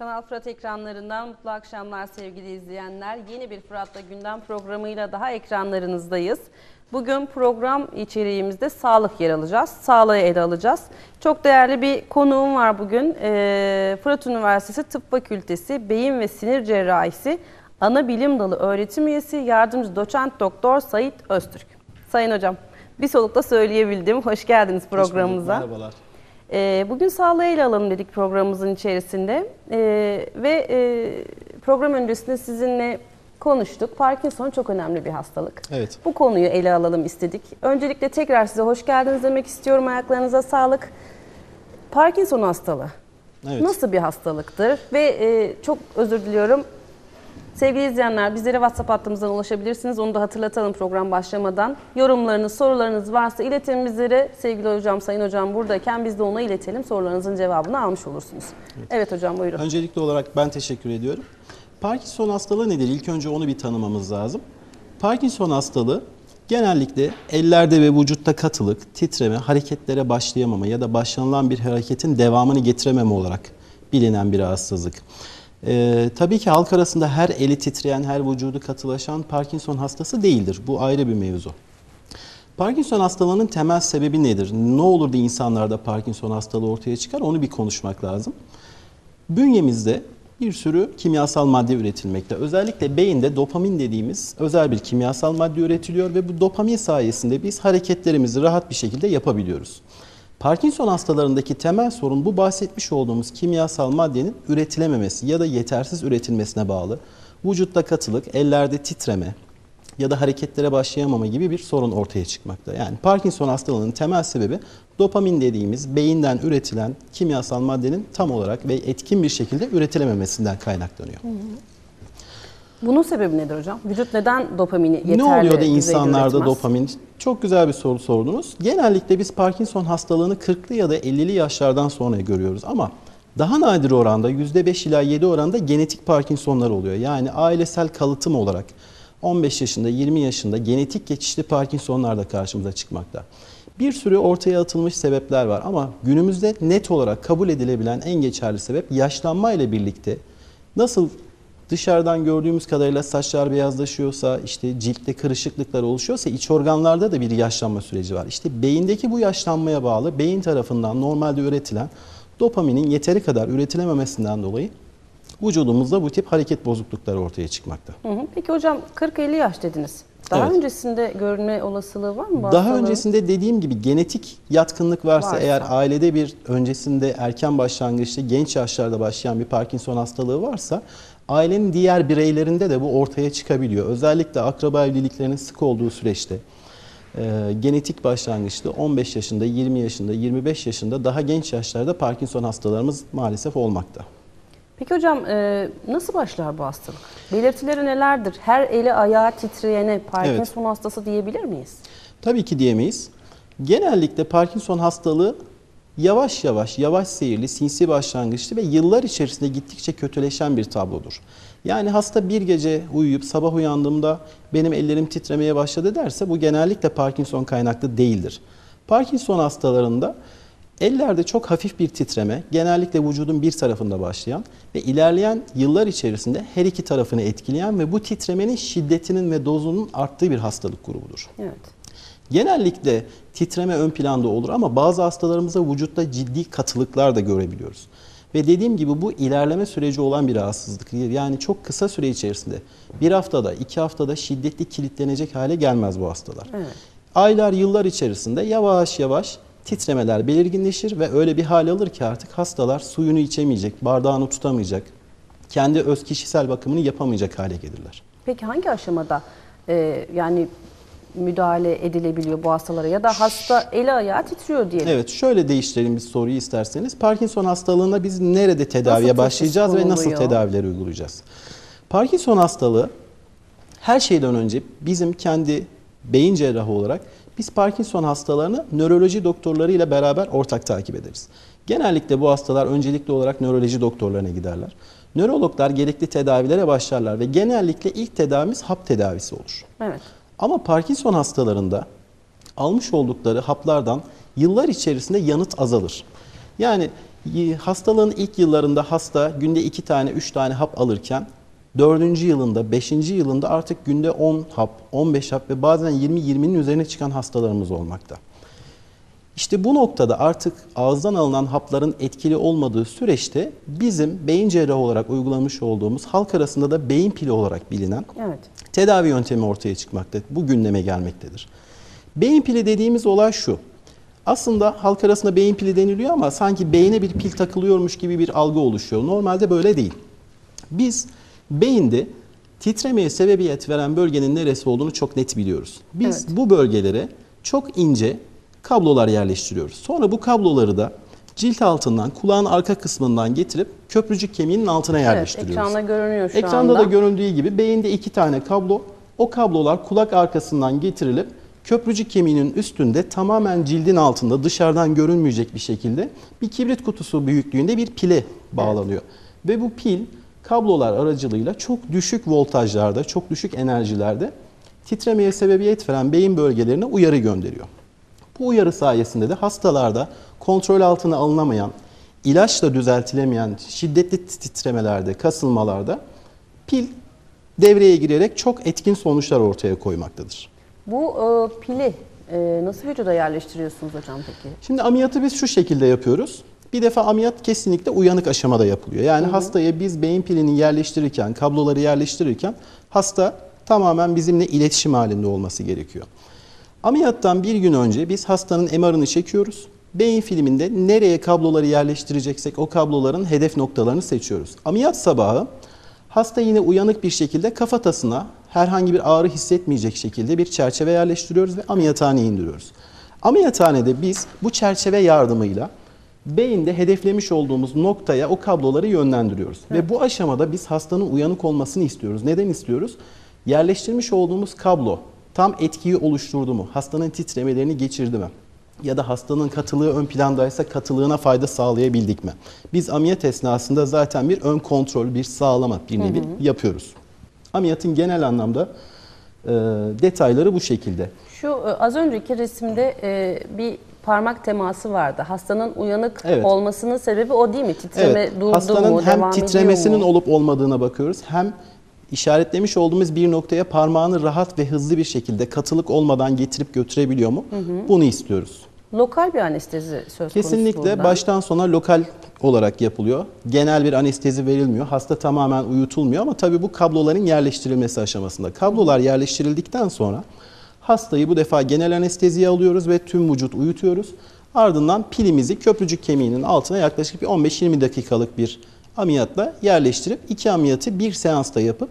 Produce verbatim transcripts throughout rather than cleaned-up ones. Kanal Fırat ekranlarından mutlu akşamlar sevgili izleyenler. Yeni bir Fırat'la gündem programıyla daha ekranlarınızdayız. Bugün program içeriğimizde sağlık yer alacağız. Sağlığı ele alacağız. Çok değerli bir konuğum var bugün. Ee, Fırat Üniversitesi Tıp Fakültesi Beyin ve Sinir Cerrahisi Ana Bilim Dalı Öğretim Üyesi Yardımcı Doçent Doktor Sait Öztürk. Sayın hocam, bir solukta söyleyebildim. Hoş geldiniz programımıza. Hoş bulduk, merhabalar. Bugün sağlığı ele alalım dedik programımızın içerisinde ve program öncesinde sizinle konuştuk. Parkinson çok önemli bir hastalık. Evet. Bu konuyu ele alalım istedik. Öncelikle tekrar size hoş geldiniz demek istiyorum. Ayaklarınıza sağlık. Parkinson hastalığı evet. Nasıl bir hastalıktır? Ve çok özür diliyorum. Sevgili izleyenler, bizlere WhatsApp hattımızdan ulaşabilirsiniz. Onu da hatırlatalım program başlamadan. Yorumlarınız, sorularınız varsa iletin bizlere. Sevgili hocam, sayın hocam buradayken biz de ona iletelim. Sorularınızın cevabını almış olursunuz. Evet, evet hocam buyurun. Öncelikli olarak ben teşekkür ediyorum. Parkinson hastalığı nedir? İlk önce onu bir tanımamız lazım. Parkinson hastalığı genellikle ellerde ve vücutta katılık, titreme, hareketlere başlayamama ya da başlanılan bir hareketin devamını getirememe olarak bilinen bir rahatsızlık. Ee, tabii ki halk arasında her eli titreyen, her vücudu katılaşan Parkinson hastası değildir. Bu ayrı bir mevzu. Parkinson hastalığının temel sebebi nedir? Ne olur da insanlarda Parkinson hastalığı ortaya çıkar? Onu bir konuşmak lazım. Bünyemizde bir sürü kimyasal madde üretilmekte. Özellikle beyinde dopamin dediğimiz özel bir kimyasal madde üretiliyor ve bu dopamin sayesinde biz hareketlerimizi rahat bir şekilde yapabiliyoruz. Parkinson hastalarındaki temel sorun bu bahsetmiş olduğumuz kimyasal maddenin üretilememesi ya da yetersiz üretilmesine bağlı. Vücutta katılık, ellerde titreme ya da hareketlere başlayamama gibi bir sorun ortaya çıkmakta. Yani Parkinson hastalığının temel sebebi dopamin dediğimiz beyinden üretilen kimyasal maddenin tam olarak ve etkin bir şekilde üretilememesinden kaynaklanıyor. Bunun sebebi nedir hocam? Vücut neden dopamini yeterli düzeyde üretmez? Ne oluyor da insanlarda dopamin? Çok güzel bir soru sordunuz. Genellikle biz Parkinson hastalığını kırklı ya da ellili yaşlardan sonra görüyoruz ama daha nadir oranda yüzde beş ila yedi oranda genetik Parkinsonlar oluyor. Yani ailesel kalıtım olarak on beş yaşında, yirmi yaşında genetik geçişli Parkinsonlar da karşımıza çıkmakta. Bir sürü ortaya atılmış sebepler var ama günümüzde net olarak kabul edilebilen en geçerli sebep yaşlanma ile birlikte nasıl dışarıdan gördüğümüz kadarıyla saçlar beyazlaşıyorsa, işte ciltte kırışıklıklar oluşuyorsa iç organlarda da bir yaşlanma süreci var. İşte beyindeki bu yaşlanmaya bağlı beyin tarafından normalde üretilen dopaminin yeteri kadar üretilememesinden dolayı vücudumuzda bu tip hareket bozuklukları ortaya çıkmakta. Peki hocam kırk elli yaş dediniz. Daha evet. öncesinde görünme olasılığı var mı? Daha hastalığın? Öncesinde dediğim gibi genetik yatkınlık varsa, varsa eğer ailede bir öncesinde erken başlangıçta genç yaşlarda başlayan bir Parkinson hastalığı varsa ailenin diğer bireylerinde de bu ortaya çıkabiliyor. Özellikle akraba evliliklerinin sık olduğu süreçte e, genetik başlangıçta on beş yaşında, yirmi yaşında, yirmi beş yaşında daha genç yaşlarda Parkinson hastalarımız maalesef olmakta. Peki hocam e, nasıl başlar bu hastalık? Belirtileri nelerdir? Her eli ayağı titreyene Parkinson evet. hastası diyebilir miyiz? Tabii ki diyemeyiz. Genellikle Parkinson hastalığı yavaş yavaş, yavaş seyirli, sinsi başlangıçlı ve yıllar içerisinde gittikçe kötüleşen bir tablodur. Yani hasta bir gece uyuyup sabah uyandığımda benim ellerim titremeye başladı derse bu genellikle Parkinson kaynaklı değildir. Parkinson hastalarında ellerde çok hafif bir titreme, genellikle vücudun bir tarafında başlayan ve ilerleyen yıllar içerisinde her iki tarafını etkileyen ve bu titremenin şiddetinin ve dozunun arttığı bir hastalık grubudur. Evet. Genellikle titreme ön planda olur ama bazı hastalarımızda vücutta ciddi katılıklar da görebiliyoruz. Ve dediğim gibi bu ilerleme süreci olan bir rahatsızlık. Yani çok kısa süre içerisinde bir haftada, iki haftada şiddetli kilitlenecek hale gelmez bu hastalar. Evet. Aylar, yıllar içerisinde yavaş yavaş titremeler belirginleşir ve öyle bir hal alır ki artık hastalar suyunu içemeyecek, bardağını tutamayacak, kendi öz kişisel bakımını yapamayacak hale gelirler. Peki hangi aşamada e, yani... müdahale edilebiliyor bu hastalara ya da hasta eli ayağı titriyor diyelim. Evet, şöyle değiştirelim bir soruyu isterseniz. Parkinson hastalığında biz nerede tedaviye başlayacağız ve nasıl tedavileri uygulayacağız? Parkinson hastalığı her şeyden önce bizim kendi beyin cerrahı olarak biz Parkinson hastalarını nöroloji doktorlarıyla beraber ortak takip ederiz. Genellikle bu hastalar öncelikli olarak nöroloji doktorlarına giderler. Nörologlar gerekli tedavilere başlarlar ve genellikle ilk tedavimiz hap tedavisi olur. Evet. Ama Parkinson hastalarında almış oldukları haplardan yıllar içerisinde yanıt azalır. Yani Hastalığın ilk yıllarında hasta günde iki tane üç tane hap alırken dördüncü yılında, beşinci yılında artık günde on hap, on beş hap ve bazen yirmi yirminin üzerine çıkan hastalarımız olmakta. İşte bu noktada artık ağızdan alınan hapların etkili olmadığı süreçte bizim beyin cerrahı olarak uygulamış olduğumuz, halk arasında da beyin pili olarak bilinen evet. tedavi yöntemi ortaya çıkmakta, bu gündeme gelmektedir. Beyin pili dediğimiz olay şu, aslında halk arasında beyin pili deniliyor ama sanki beyine bir pil takılıyormuş gibi bir algı oluşuyor. Normalde böyle değil. Biz beyinde titremeye sebebiyet veren bölgenin neresi olduğunu çok net biliyoruz. Biz evet. bu bölgelere çok ince kablolar yerleştiriyoruz. Sonra bu kabloları da cilt altından, kulağın arka kısmından getirip köprücük kemiğinin altına yerleştiriyoruz. Evet, ekranda görünüyor şu Ekranda anda. da göründüğü gibi beyinde iki tane kablo. O kablolar kulak arkasından getirilip köprücük kemiğinin üstünde, tamamen cildin altında, dışarıdan görünmeyecek bir şekilde bir kibrit kutusu büyüklüğünde bir pile bağlanıyor. Evet. Ve bu pil kablolar aracılığıyla çok düşük voltajlarda, çok düşük enerjilerde titremeye sebebiyet veren beyin bölgelerine uyarı gönderiyor. Bu uyarı sayesinde de hastalarda kontrol altına alınamayan, ilaçla düzeltilemeyen şiddetli titremelerde, kasılmalarda pil devreye girerek çok etkin sonuçlar ortaya koymaktadır. Bu e, pili e, nasıl vücuda yerleştiriyorsunuz hocam peki? Şimdi ameliyatı biz şu şekilde yapıyoruz. Bir defa ameliyat kesinlikle uyanık aşamada yapılıyor. Yani Hı-hı. hastaya biz beyin pilini yerleştirirken, kabloları yerleştirirken hasta tamamen bizimle iletişim halinde olması gerekiyor. Ameliyattan bir gün önce biz hastanın M R'ını çekiyoruz. Beyin filminde nereye kabloları yerleştireceksek o kabloların hedef noktalarını seçiyoruz. Ameliyat sabahı hasta yine uyanık bir şekilde kafatasına herhangi bir ağrı hissetmeyecek şekilde bir çerçeve yerleştiriyoruz ve ameliyathaneye indiriyoruz. Ameliyathanede biz bu çerçeve yardımıyla beyinde hedeflemiş olduğumuz noktaya o kabloları yönlendiriyoruz. Evet. Ve bu aşamada biz hastanın uyanık olmasını istiyoruz. Neden istiyoruz? Yerleştirmiş olduğumuz kablo tam etkiyi oluşturdu mu? Hastanın titremelerini geçirdi mi? Ya da hastanın katılığı ön plandaysa katılığına fayda sağlayabildik mi? Biz ameliyat esnasında zaten bir ön kontrol, bir sağlama, bir nevi hı hı. yapıyoruz. Ameliyatın genel anlamda e, detayları bu şekilde. Şu az önceki resimde e, bir parmak teması vardı. Hastanın uyanık evet. olmasının sebebi o değil mi? Titreme evet. durdu mu? Hastanın hem titremesinin olup olmadığına bakıyoruz, hem işaretlemiş olduğumuz bir noktaya parmağını rahat ve hızlı bir şekilde katılık olmadan getirip götürebiliyor mu? Hı hı. Bunu istiyoruz. Lokal bir anestezi söz konusu. Kesinlikle baştan sona lokal olarak yapılıyor. Genel bir anestezi verilmiyor. Hasta tamamen uyutulmuyor ama tabii bu kabloların yerleştirilmesi aşamasında. Kablolar yerleştirildikten sonra hastayı bu defa genel anesteziye alıyoruz ve tüm vücut uyutuyoruz. Ardından pilimizi köprücük kemiğinin altına yaklaşık bir on beş yirmi dakikalık bir ameliyatla yerleştirip iki ameliyatı bir seansta yapıp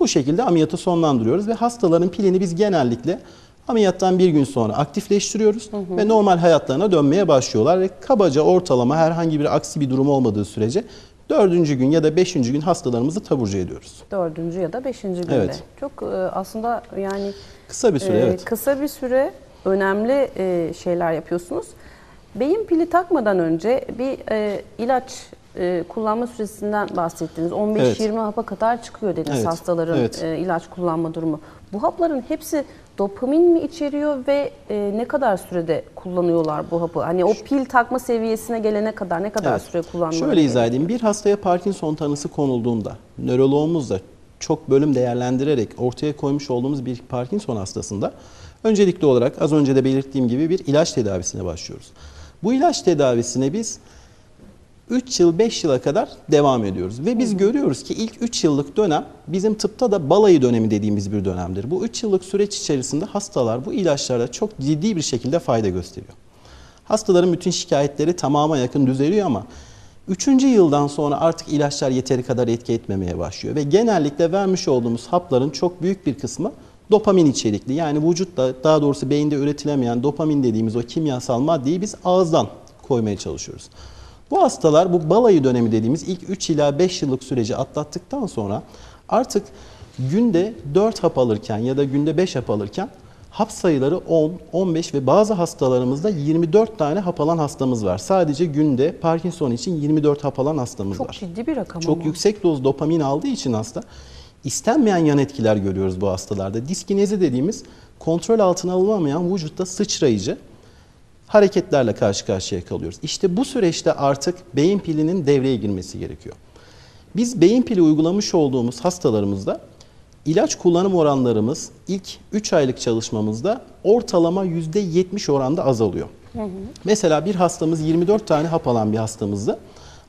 bu şekilde ameliyatı sonlandırıyoruz ve hastaların pilini biz genellikle ameliyattan bir gün sonra aktifleştiriyoruz hı hı. ve normal hayatlarına dönmeye başlıyorlar ve kabaca ortalama herhangi bir aksi bir durum olmadığı sürece dördüncü gün ya da beşinci gün hastalarımızı taburcu ediyoruz. Dördüncü ya da beşinci günde. Evet. Çok aslında yani kısa bir süre, e, evet. kısa bir süre önemli şeyler yapıyorsunuz. Beyin pili takmadan önce bir e, ilaç e, kullanma süresinden bahsettiniz. on beş yirmi evet. hapa kadar çıkıyor dediniz evet. hastaların evet. E, ilaç kullanma durumu. Bu hapların hepsi dopamin mi içeriyor ve e, ne kadar sürede kullanıyorlar bu hapı? Hani o pil takma seviyesine gelene kadar ne kadar evet. süre kullanmalı? Şöyle izah edeyim. Bir hastaya Parkinson tanısı konulduğunda nöroloğumuz da çok bölüm değerlendirerek ortaya koymuş olduğumuz bir Parkinson hastasında öncelikli olarak az önce de belirttiğim gibi bir ilaç tedavisine başlıyoruz. Bu ilaç tedavisine biz üç yıl beş yıla kadar devam ediyoruz. Ve biz Hı. görüyoruz ki ilk üç yıllık dönem bizim tıpta da balayı dönemi dediğimiz bir dönemdir. Bu üç yıllık süreç içerisinde hastalar bu ilaçlarda çok ciddi bir şekilde fayda gösteriyor. Hastaların bütün şikayetleri tamama yakın düzeliyor ama üçüncü yıldan sonra artık ilaçlar yeteri kadar etki etmemeye başlıyor. Ve genellikle vermiş olduğumuz hapların çok büyük bir kısmı dopamin içerikli, yani vücutta, daha doğrusu beyinde üretilemeyen dopamin dediğimiz o kimyasal maddeyi biz ağızdan koymaya çalışıyoruz. Bu hastalar bu balayı dönemi dediğimiz ilk üç ila beş yıllık süreci atlattıktan sonra artık günde dört hap alırken ya da günde beş hap alırken hap sayıları on, on beş ve bazı hastalarımızda yirmi dört tane hap alan hastamız var. Sadece günde Parkinson için yirmi dört hap alan hastamız var. Çok ciddi bir rakam. Çok yüksek doz dopamin aldığı için hasta. İstenmeyen yan etkiler görüyoruz bu hastalarda. Diskinezi dediğimiz kontrol altına alınamayan vücutta sıçrayıcı, hareketlerle karşı karşıya kalıyoruz. İşte bu süreçte artık beyin pilinin devreye girmesi gerekiyor. Biz beyin pili uygulamış olduğumuz hastalarımızda ilaç kullanım oranlarımız ilk üç aylık çalışmamızda ortalama yüzde yetmiş oranda azalıyor. Hı hı. Mesela bir hastamız yirmi dört tane hap alan bir hastamızda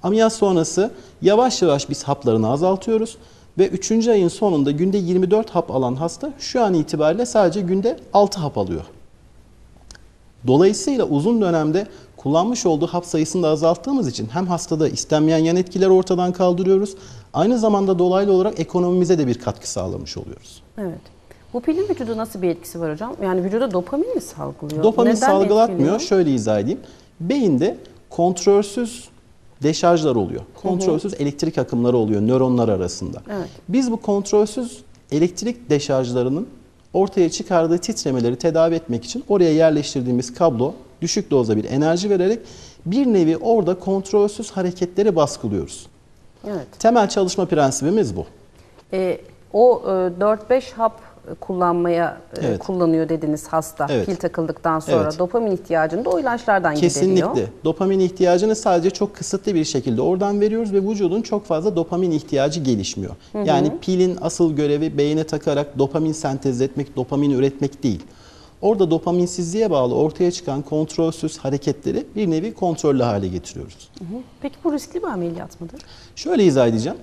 ameliyat sonrası yavaş yavaş biz haplarını azaltıyoruz ve üçüncü ayın sonunda günde yirmi dört hap alan hasta şu an itibariyle sadece günde altı hap alıyor. Dolayısıyla uzun dönemde kullanmış olduğu hap sayısını da azalttığımız için hem hastada istenmeyen yan etkileri ortadan kaldırıyoruz, aynı zamanda dolaylı olarak ekonomimize de bir katkı sağlamış oluyoruz. Evet. Bu pilin vücuda nasıl bir etkisi var hocam? Yani vücuda dopamin mi salgılıyor? Dopamin neden salgılatmıyor. Etkiliyor? Şöyle izah edeyim. Beyinde kontrolsüz deşarjlar oluyor. Kontrolsüz hı hı. elektrik akımları oluyor nöronlar arasında. Evet. Biz bu kontrolsüz elektrik deşarjlarının ortaya çıkardığı titremeleri tedavi etmek için oraya yerleştirdiğimiz kablo düşük dozda bir enerji vererek bir nevi orada kontrolsüz hareketleri baskılıyoruz. Evet. Temel çalışma prensibimiz bu. E, o e, dört beş hap kullanmaya evet. e, kullanıyor dediniz hasta evet. pil takıldıktan sonra. Evet. Dopamin ihtiyacını da o ilaçlardan gideriyor. Kesinlikle. Dopamin ihtiyacını sadece çok kısıtlı bir şekilde oradan veriyoruz ve vücudun çok fazla dopamin ihtiyacı gelişmiyor. Hı hı. Yani pilin asıl görevi beyine takarak dopamin sentez etmek, dopamin üretmek değil. Orada dopaminsizliğe bağlı ortaya çıkan kontrolsüz hareketleri bir nevi kontrollü hale getiriyoruz. Peki bu riskli bir ameliyat mıdır? Şöyle izah edeceğim.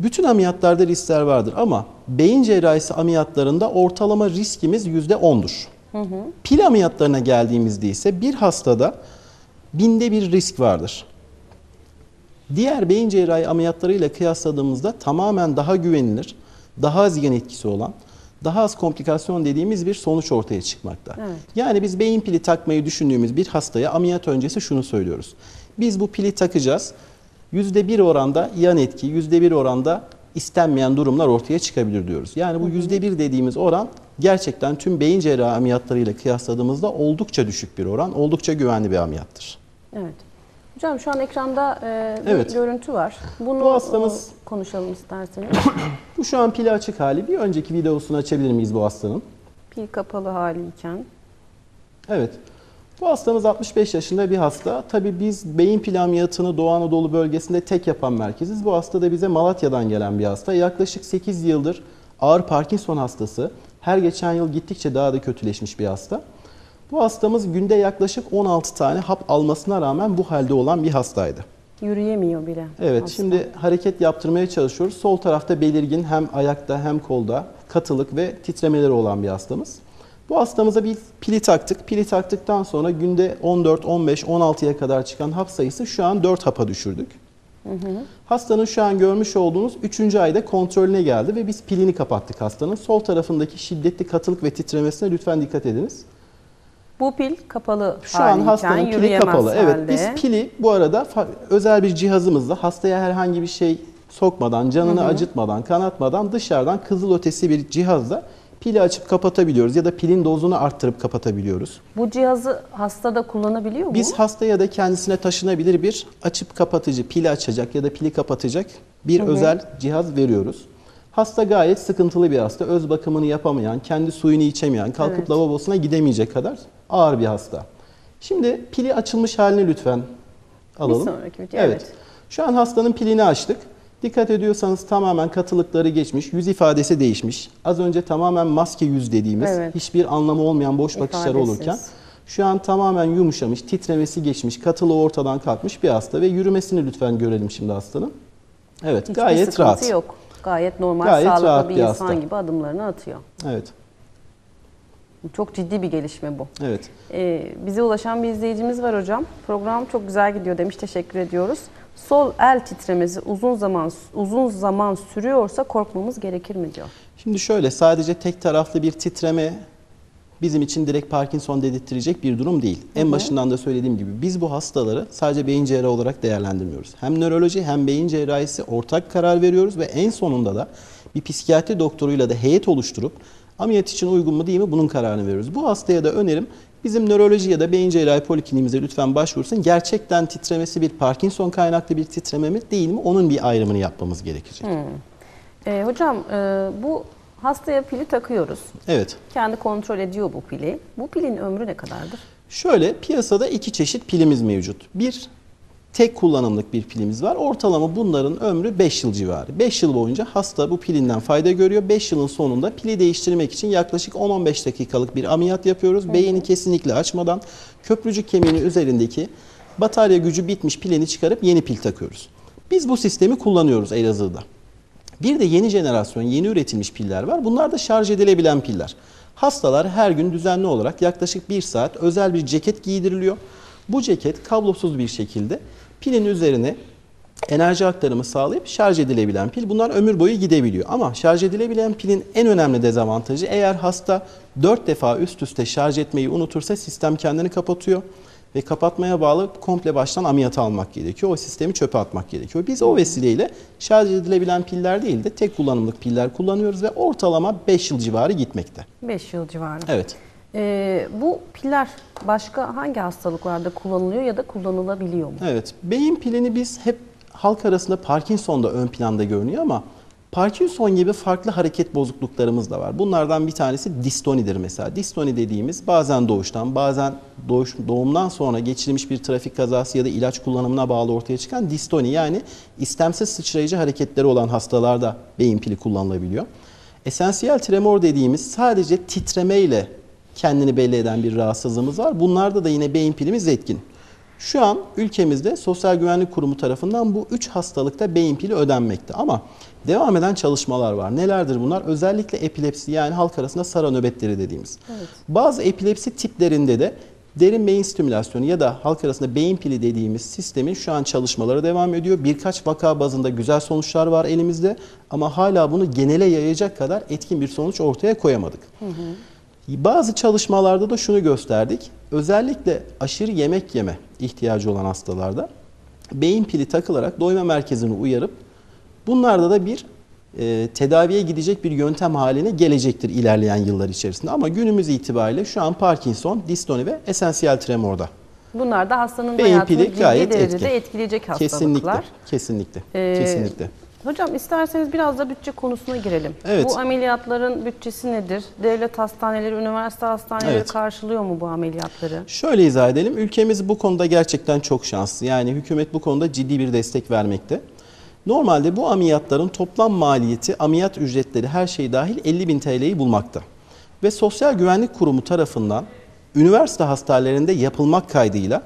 Bütün ameliyatlarda riskler vardır ama beyin cerrahisi ameliyatlarında ortalama riskimiz yüzde on'dur. Hı hı. Pil ameliyatlarına geldiğimizde ise bir hastada binde bir risk vardır. Diğer beyin cerrahi ameliyatlarıyla kıyasladığımızda tamamen daha güvenilir, daha az yan etkisi olan, daha az komplikasyon dediğimiz bir sonuç ortaya çıkmakta. Evet. Yani biz beyin pili takmayı düşündüğümüz bir hastaya ameliyat öncesi şunu söylüyoruz. Biz bu pili takacağız. yüzde bir oranda yan etki, yüzde bir oranda istenmeyen durumlar ortaya çıkabilir diyoruz. Yani bu yüzde bir dediğimiz oran gerçekten tüm beyin cerrahi ameliyatlarıyla kıyasladığımızda oldukça düşük bir oran, oldukça güvenli bir ameliyattır. Evet. Hocam şu an ekranda e, bir evet. görüntü var. Bunu bu hastamız, konuşalım isterseniz. Bu şu an pili açık hali. Bir önceki videosunu açabilir miyiz bu hastanın? Pil kapalı haliyken. Evet. Bu hastamız altmış beş yaşında bir hasta. Tabii biz beyin pil ameliyatını Doğu Anadolu bölgesinde tek yapan merkeziz. Bu hasta da bize Malatya'dan gelen bir hasta. Yaklaşık sekiz yıldır ağır Parkinson hastası. Her geçen yıl gittikçe daha da kötüleşmiş bir hasta. Bu hastamız günde yaklaşık on altı tane hap almasına rağmen bu halde olan bir hastaydı. Yürüyemiyor bile. Evet, hasta. Şimdi hareket yaptırmaya çalışıyoruz. Sol tarafta belirgin hem ayakta hem kolda katılık ve titremeleri olan bir hastamız. Bu hastamıza bir pili taktık. Pili taktıktan sonra günde on dört, on beş, on altıya kadar çıkan hap sayısı şu an dört hapa düşürdük. Hı hı. Hastanın şu an görmüş olduğunuz üçüncü ayda kontrolüne geldi ve biz pilini kapattık hastanın. Sol tarafındaki şiddetli katılık ve titremesine lütfen dikkat ediniz. Bu pil kapalı şu an hastanın pili kapalı. Halde. Evet, biz pili bu arada özel bir cihazımızla hastaya herhangi bir şey sokmadan, canını hı hı. acıtmadan, kanatmadan dışarıdan kızılötesi bir cihazla pili açıp kapatabiliyoruz ya da pilin dozunu arttırıp kapatabiliyoruz. Bu cihazı hasta da kullanabiliyor mu? Biz hastaya da kendisine taşınabilir bir açıp kapatıcı, pili açacak ya da pili kapatacak bir hı hı. özel cihaz veriyoruz. Hasta gayet sıkıntılı bir hasta. Öz bakımını yapamayan, kendi suyunu içemeyen, kalkıp evet. lavabosuna gidemeyecek kadar ağır bir hasta. Şimdi pili açılmış halini lütfen alalım. Bir sonraki video. Evet. evet. Şu an hastanın pilini açtık. Dikkat ediyorsanız tamamen katılıkları geçmiş, yüz ifadesi değişmiş. Az önce tamamen maske yüz dediğimiz, evet. hiçbir anlamı olmayan boş İfadesiz. bakışlar olurken şu an tamamen yumuşamış, titremesi geçmiş, katılığı ortadan kalkmış bir hasta ve yürümesini lütfen görelim şimdi hastanın. Evet, hiçbir gayet rahat. Yok. Gayet normal, gayet sağlıklı bir, bir insan hasta. gibi adımlarını atıyor. Evet. Çok ciddi bir gelişme bu. Evet. Ee, bize ulaşan bir izleyicimiz var hocam. Program çok güzel gidiyor demiş. Teşekkür ediyoruz. Sol el titremesi uzun zaman uzun zaman sürüyorsa korkmamız gerekir mi diyor. Şimdi şöyle, sadece tek taraflı bir titreme bizim için direkt Parkinson dedirttirecek bir durum değil. Hı-hı. En başından da söylediğim gibi biz bu hastaları sadece beyin cerrahı olarak değerlendirmiyoruz. Hem nöroloji hem beyin cerrahisi ortak karar veriyoruz ve en sonunda da bir psikiyatri doktoruyla da heyet oluşturup ameliyat için uygun mu değil mi bunun kararını veriyoruz. Bu hastaya da önerim bizim nöroloji ya da beyin cerrahi polikliniğimize lütfen başvursun. Gerçekten titremesi bir Parkinson kaynaklı bir titreme mi değil mi onun bir ayrımını yapmamız gerekecek. Hmm. E, hocam e, bu hastaya pili takıyoruz. Evet. Kendi kontrol ediyor bu pili. Bu pilin ömrü ne kadardır? Şöyle, piyasada iki çeşit pilimiz mevcut. Bir, tek kullanımlık bir pilimiz var. Ortalama bunların ömrü beş yıl civarı. beş yıl boyunca hasta bu pilinden fayda görüyor. beş yılın sonunda pili değiştirmek için yaklaşık on on beş dakikalık bir ameliyat yapıyoruz. Evet. Beyni kesinlikle açmadan köprücük kemiğinin üzerindeki batarya gücü bitmiş pilini çıkarıp yeni pil takıyoruz. Biz bu sistemi kullanıyoruz Elazığ'da. Bir de yeni jenerasyon, yeni üretilmiş piller var. Bunlar da şarj edilebilen piller. Hastalar her gün düzenli olarak yaklaşık bir saat özel bir ceket giydiriliyor. Bu ceket kablosuz bir şekilde pilin üzerine enerji aktarımı sağlayıp şarj edilebilen pil. Bunlar ömür boyu gidebiliyor. Ama şarj edilebilen pilin en önemli dezavantajı, eğer hasta dört defa üst üste şarj etmeyi unutursa sistem kendini kapatıyor. Ve kapatmaya bağlı komple baştan ameliyata almak gerekiyor. O sistemi çöpe atmak gerekiyor. Biz o vesileyle şarj edilebilen piller değil de tek kullanımlık piller kullanıyoruz ve ortalama beş yıl civarı gitmekte. beş yıl civarı. Evet. Ee, bu piller başka hangi hastalıklarda kullanılıyor ya da kullanılabiliyor mu? Evet. Beyin pilini biz hep halk arasında Parkinson'da ön planda görünüyor ama Parkinson gibi farklı hareket bozukluklarımız da var. Bunlardan bir tanesi distonidir mesela. Distoni dediğimiz bazen doğuştan, bazen doğuş, doğumdan sonra geçirilmiş bir trafik kazası ya da ilaç kullanımına bağlı ortaya çıkan distoni, yani istemsiz sıçrayıcı hareketleri olan hastalarda beyin pili kullanılabiliyor. Esansiyel tremor dediğimiz sadece titremeyle kendini belli eden bir rahatsızlığımız var. Bunlarda da yine beyin pilimiz etkin. Şu an ülkemizde Sosyal Güvenlik Kurumu tarafından bu üç hastalıkta beyin pili ödenmekte ama devam eden çalışmalar var. Nelerdir bunlar? Özellikle epilepsi, yani halk arasında saran nöbetleri dediğimiz. Evet. Bazı epilepsi tiplerinde de derin beyin stimülasyonu ya da halk arasında beyin pili dediğimiz sistemin şu an çalışmaları devam ediyor. Birkaç vaka bazında güzel sonuçlar var elimizde ama hala bunu genele yayacak kadar etkin bir sonuç ortaya koyamadık. Hı hı. Bazı çalışmalarda da şunu gösterdik. Özellikle aşırı yemek yeme ihtiyacı olan hastalarda beyin pili takılarak doyma merkezini uyarıp bunlarda da bir e, tedaviye gidecek bir yöntem haline gelecektir ilerleyen yıllar içerisinde. Ama günümüz itibariyle şu an Parkinson, distoni ve esansiyel tremorda. Bunlar da hastanın beyin hayatını ciddi derecede etki. etkileyecek hastalıklar. Kesinlikle, kesinlikle, ee, kesinlikle. Hocam, isterseniz biraz da bütçe konusuna girelim. Evet. Bu ameliyatların bütçesi nedir? Devlet hastaneleri, üniversite hastaneleri evet. karşılıyor mu bu ameliyatları? Şöyle izah edelim. Ülkemiz bu konuda gerçekten çok şanslı. Yani hükümet bu konuda ciddi bir destek vermekte. Normalde bu ameliyatların toplam maliyeti, ameliyat ücretleri her şey dahil elli bin T L'yi bulmakta. Ve Sosyal Güvenlik Kurumu tarafından üniversite hastanelerinde yapılmak kaydıyla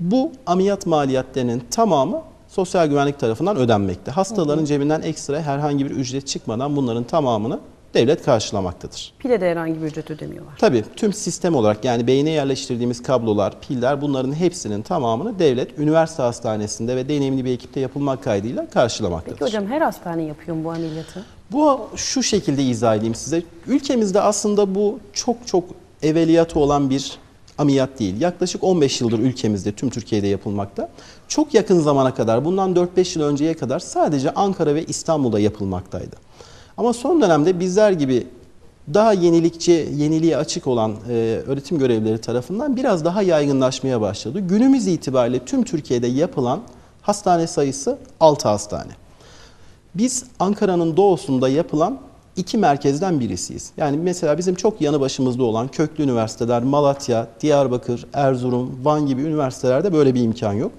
bu ameliyat maliyetlerinin tamamı Sosyal Güvenlik tarafından ödenmekte. Hastaların hı hı. cebinden ekstra herhangi bir ücret çıkmadan bunların tamamını devlet karşılamaktadır. Pile de herhangi bir ücret ödemiyorlar. Tabii, tüm sistem olarak, yani beyne yerleştirdiğimiz kablolar, piller, bunların hepsinin tamamını devlet üniversite hastanesinde ve deneyimli bir ekipte yapılmak kaydıyla karşılamaktadır. Peki hocam, her hastane yapıyor mu bu ameliyatı? Bu şu şekilde izah edeyim size. Ülkemizde aslında bu çok çok evveliyatı olan bir ameliyat değil. Yaklaşık on beş yıldır ülkemizde, tüm Türkiye'de yapılmakta. Çok yakın zamana kadar, bundan dört beş yıl önceye kadar sadece Ankara ve İstanbul'da yapılmaktaydı. Ama son dönemde bizler gibi daha yenilikçi, yeniliğe açık olan e, öğretim görevlileri tarafından biraz daha yaygınlaşmaya başladı. Günümüz itibariyle tüm Türkiye'de yapılan hastane sayısı altı hastane. Biz Ankara'nın doğusunda yapılan İki merkezden birisiyiz. Yani mesela bizim çok yanı başımızda olan köklü üniversiteler, Malatya, Diyarbakır, Erzurum, Van gibi üniversitelerde böyle bir imkan yok.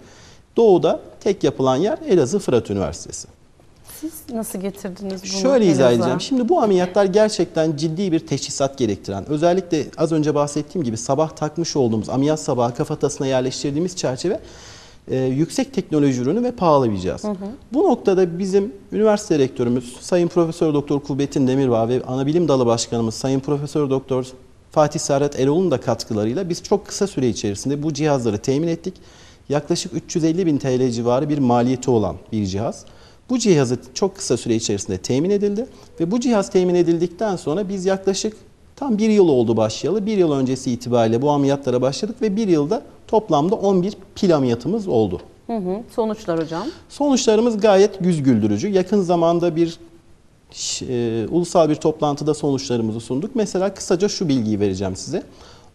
Doğu'da tek yapılan yer Elazığ Fırat Üniversitesi. Siz nasıl getirdiniz bunu? Şöyle izah edeceğim. Şimdi bu ameliyatlar gerçekten ciddi bir teşhisat gerektiren, özellikle az önce bahsettiğim gibi sabah takmış olduğumuz, ameliyat sabahı kafatasına yerleştirdiğimiz çerçeve Ee, yüksek teknoloji ürünü ve pahalı bir cihaz. Hı hı. Bu noktada bizim üniversite rektörümüz Sayın Profesör Doktor Kubetin Demirbağ ve Anabilim Dalı Başkanımız Sayın Profesör Doktor Fatih Serhat Erol'un da katkılarıyla biz çok kısa süre içerisinde bu cihazları temin ettik. Yaklaşık üç yüz elli bin T L civarı bir maliyeti olan bir cihaz. Bu cihazı çok kısa süre içerisinde temin edildi ve bu cihaz temin edildikten sonra biz yaklaşık tam bir yıl oldu başlayalı. Bir yıl öncesi itibariyle bu ameliyatlara başladık ve bir yılda toplamda on bir pil ameliyatımız oldu. Hı hı. Sonuçlar hocam? Sonuçlarımız gayet yüz güldürücü. Yakın zamanda bir e, ulusal bir toplantıda sonuçlarımızı sunduk. Mesela kısaca şu bilgiyi vereceğim size.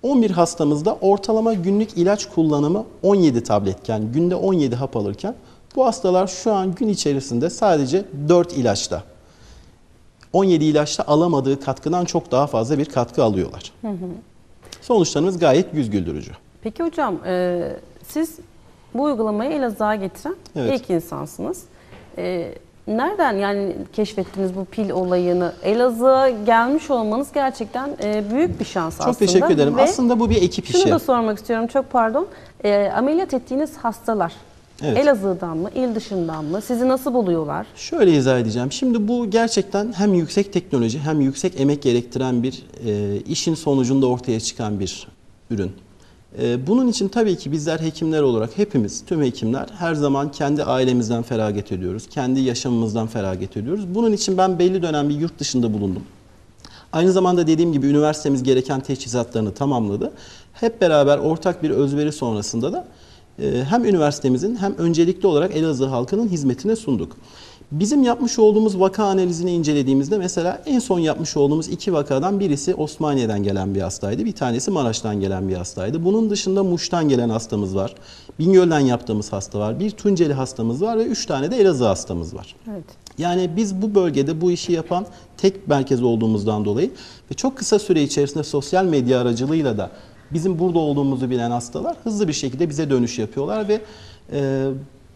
on bir hastamızda ortalama günlük ilaç kullanımı on yedi tabletken, günde on yedi hap alırken bu hastalar şu an gün içerisinde sadece dört ilaçla, on yedi ilaçla alamadığı katkıdan çok daha fazla bir katkı alıyorlar. Hı hı. Sonuçlarımız gayet yüz güldürücü. Peki hocam e, siz bu uygulamayı Elazığ'a getiren evet. ilk insansınız. E, nereden yani keşfettiniz bu pil olayını? Elazığ'a gelmiş olmanız gerçekten e, büyük bir şans çok aslında. Çok teşekkür ederim. Ve aslında bu bir ekip işi. Şunu da sormak istiyorum, çok pardon. E, ameliyat ettiğiniz hastalar. Evet. Elazığ'dan mı, il dışından mı? Sizi nasıl buluyorlar? Şöyle izah edeceğim. Şimdi bu gerçekten hem yüksek teknoloji hem yüksek emek gerektiren bir e, işin sonucunda ortaya çıkan bir ürün. E, bunun için tabii ki bizler hekimler olarak hepimiz, tüm hekimler her zaman kendi ailemizden feragat ediyoruz. Kendi yaşamımızdan feragat ediyoruz. Bunun için ben belli dönem bir yurt dışında bulundum. Aynı zamanda dediğim gibi üniversitemiz gereken teçhizatlarını tamamladı. Hep beraber ortak bir özveri sonrasında da hem üniversitemizin hem öncelikli olarak Elazığ halkının hizmetine sunduk. Bizim yapmış olduğumuz vaka analizini incelediğimizde mesela en son yapmış olduğumuz iki vakadan birisi Osmaniye'den gelen bir hastaydı. Bir tanesi Maraş'tan gelen bir hastaydı. Bunun dışında Muş'tan gelen hastamız var. Bingöl'den yaptığımız hasta var. Bir Tunceli hastamız var ve üç tane de Elazığ hastamız var. Evet. Yani biz bu bölgede bu işi yapan tek merkez olduğumuzdan dolayı ve çok kısa süre içerisinde sosyal medya aracılığıyla da bizim burada olduğumuzu bilen hastalar hızlı bir şekilde bize dönüş yapıyorlar ve e,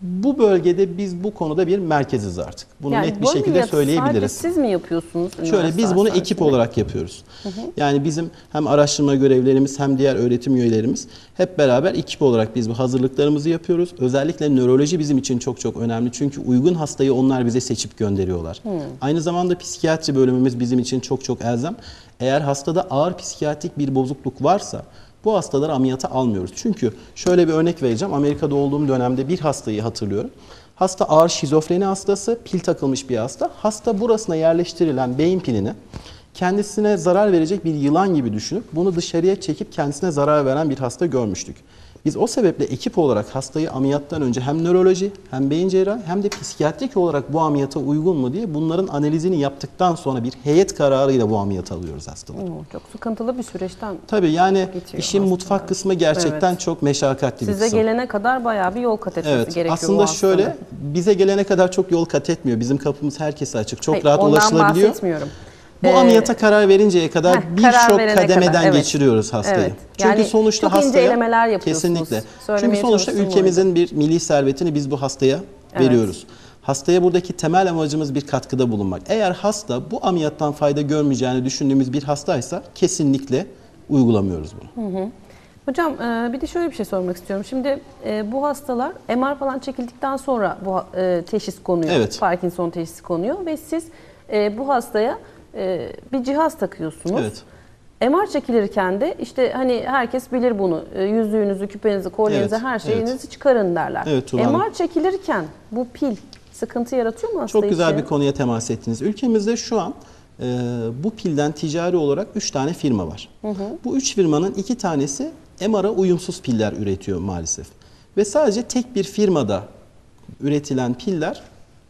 bu bölgede biz bu konuda bir merkeziz artık. Bunu yani net bir şekilde söyleyebiliriz. Siz mi yapıyorsunuz? Şöyle biz bunu ekip olarak yapıyoruz. Hı hı. Yani bizim hem araştırma görevlerimiz hem diğer öğretim üyelerimiz hep beraber ekip olarak biz bu hazırlıklarımızı yapıyoruz. Özellikle nöroloji bizim için çok çok önemli. Çünkü uygun hastayı onlar bize seçip gönderiyorlar. Hı. Aynı zamanda psikiyatri bölümümüz bizim için çok çok elzem. Eğer hastada ağır psikiyatrik bir bozukluk varsa bu hastaları ameliyata almıyoruz. Çünkü şöyle bir örnek vereceğim. Amerika'da olduğum dönemde bir hastayı hatırlıyorum. Hasta ağır şizofreni hastası, pil takılmış bir hasta. Hasta burasına yerleştirilen beyin pilini kendisine zarar verecek bir yılan gibi düşünüp bunu dışarıya çekip kendisine zarar veren bir hasta görmüştük. Biz o sebeple ekip olarak hastayı ameliyattan önce hem nöroloji hem beyin cerrahi hem de psikiyatrik olarak bu ameliyata uygun mu diye bunların analizini yaptıktan sonra bir heyet kararıyla bu ameliyatı alıyoruz hastaları. Çok sıkıntılı bir süreçten. Tabii yani işin aslında. Mutfak kısmı gerçekten evet. çok meşakkatli bir kısım. Size gelene kadar bayağı bir yol kat etmesi evet. gerekiyor. Aslında şöyle bize gelene kadar çok yol kat etmiyor. Bizim kapımız herkese açık. Çok Hayır, rahat ulaşılabiliyor. Bahsetmiyorum. Bu ameliyata karar verinceye kadar birçok kademeden kadar, evet. geçiriyoruz hastayı. Evet. Çünkü yani sonuçta hastaya kesinlikle. Çünkü sonuçta ülkemizin bir milli servetini biz bu hastaya evet. veriyoruz. Hastaya buradaki temel amacımız bir katkıda bulunmak. Eğer hasta bu ameliyattan fayda görmeyeceğini düşündüğümüz bir hastaysa kesinlikle uygulamıyoruz bunu. Hı hı. Hocam bir de şöyle bir şey sormak istiyorum. Şimdi bu hastalar M R falan çekildikten sonra bu teşhis konuyor. Evet. Parkinson teşhisi konuyor ve siz bu hastaya bir cihaz takıyorsunuz. Evet. M R çekilirken de işte hani herkes bilir bunu. Yüzüğünüzü, küpenizi, kolyenizi, evet, her şeyinizi evet. çıkarın derler. Evet, M R çekilirken bu pil sıkıntı yaratıyor mu hasta Çok güzel için? Bir konuya temas ettiniz. Ülkemizde şu an e, bu pilden ticari olarak üç tane firma var. Hı hı. Bu üç firmanın iki tanesi M R'a uyumsuz piller üretiyor maalesef. Ve sadece tek bir firmada üretilen piller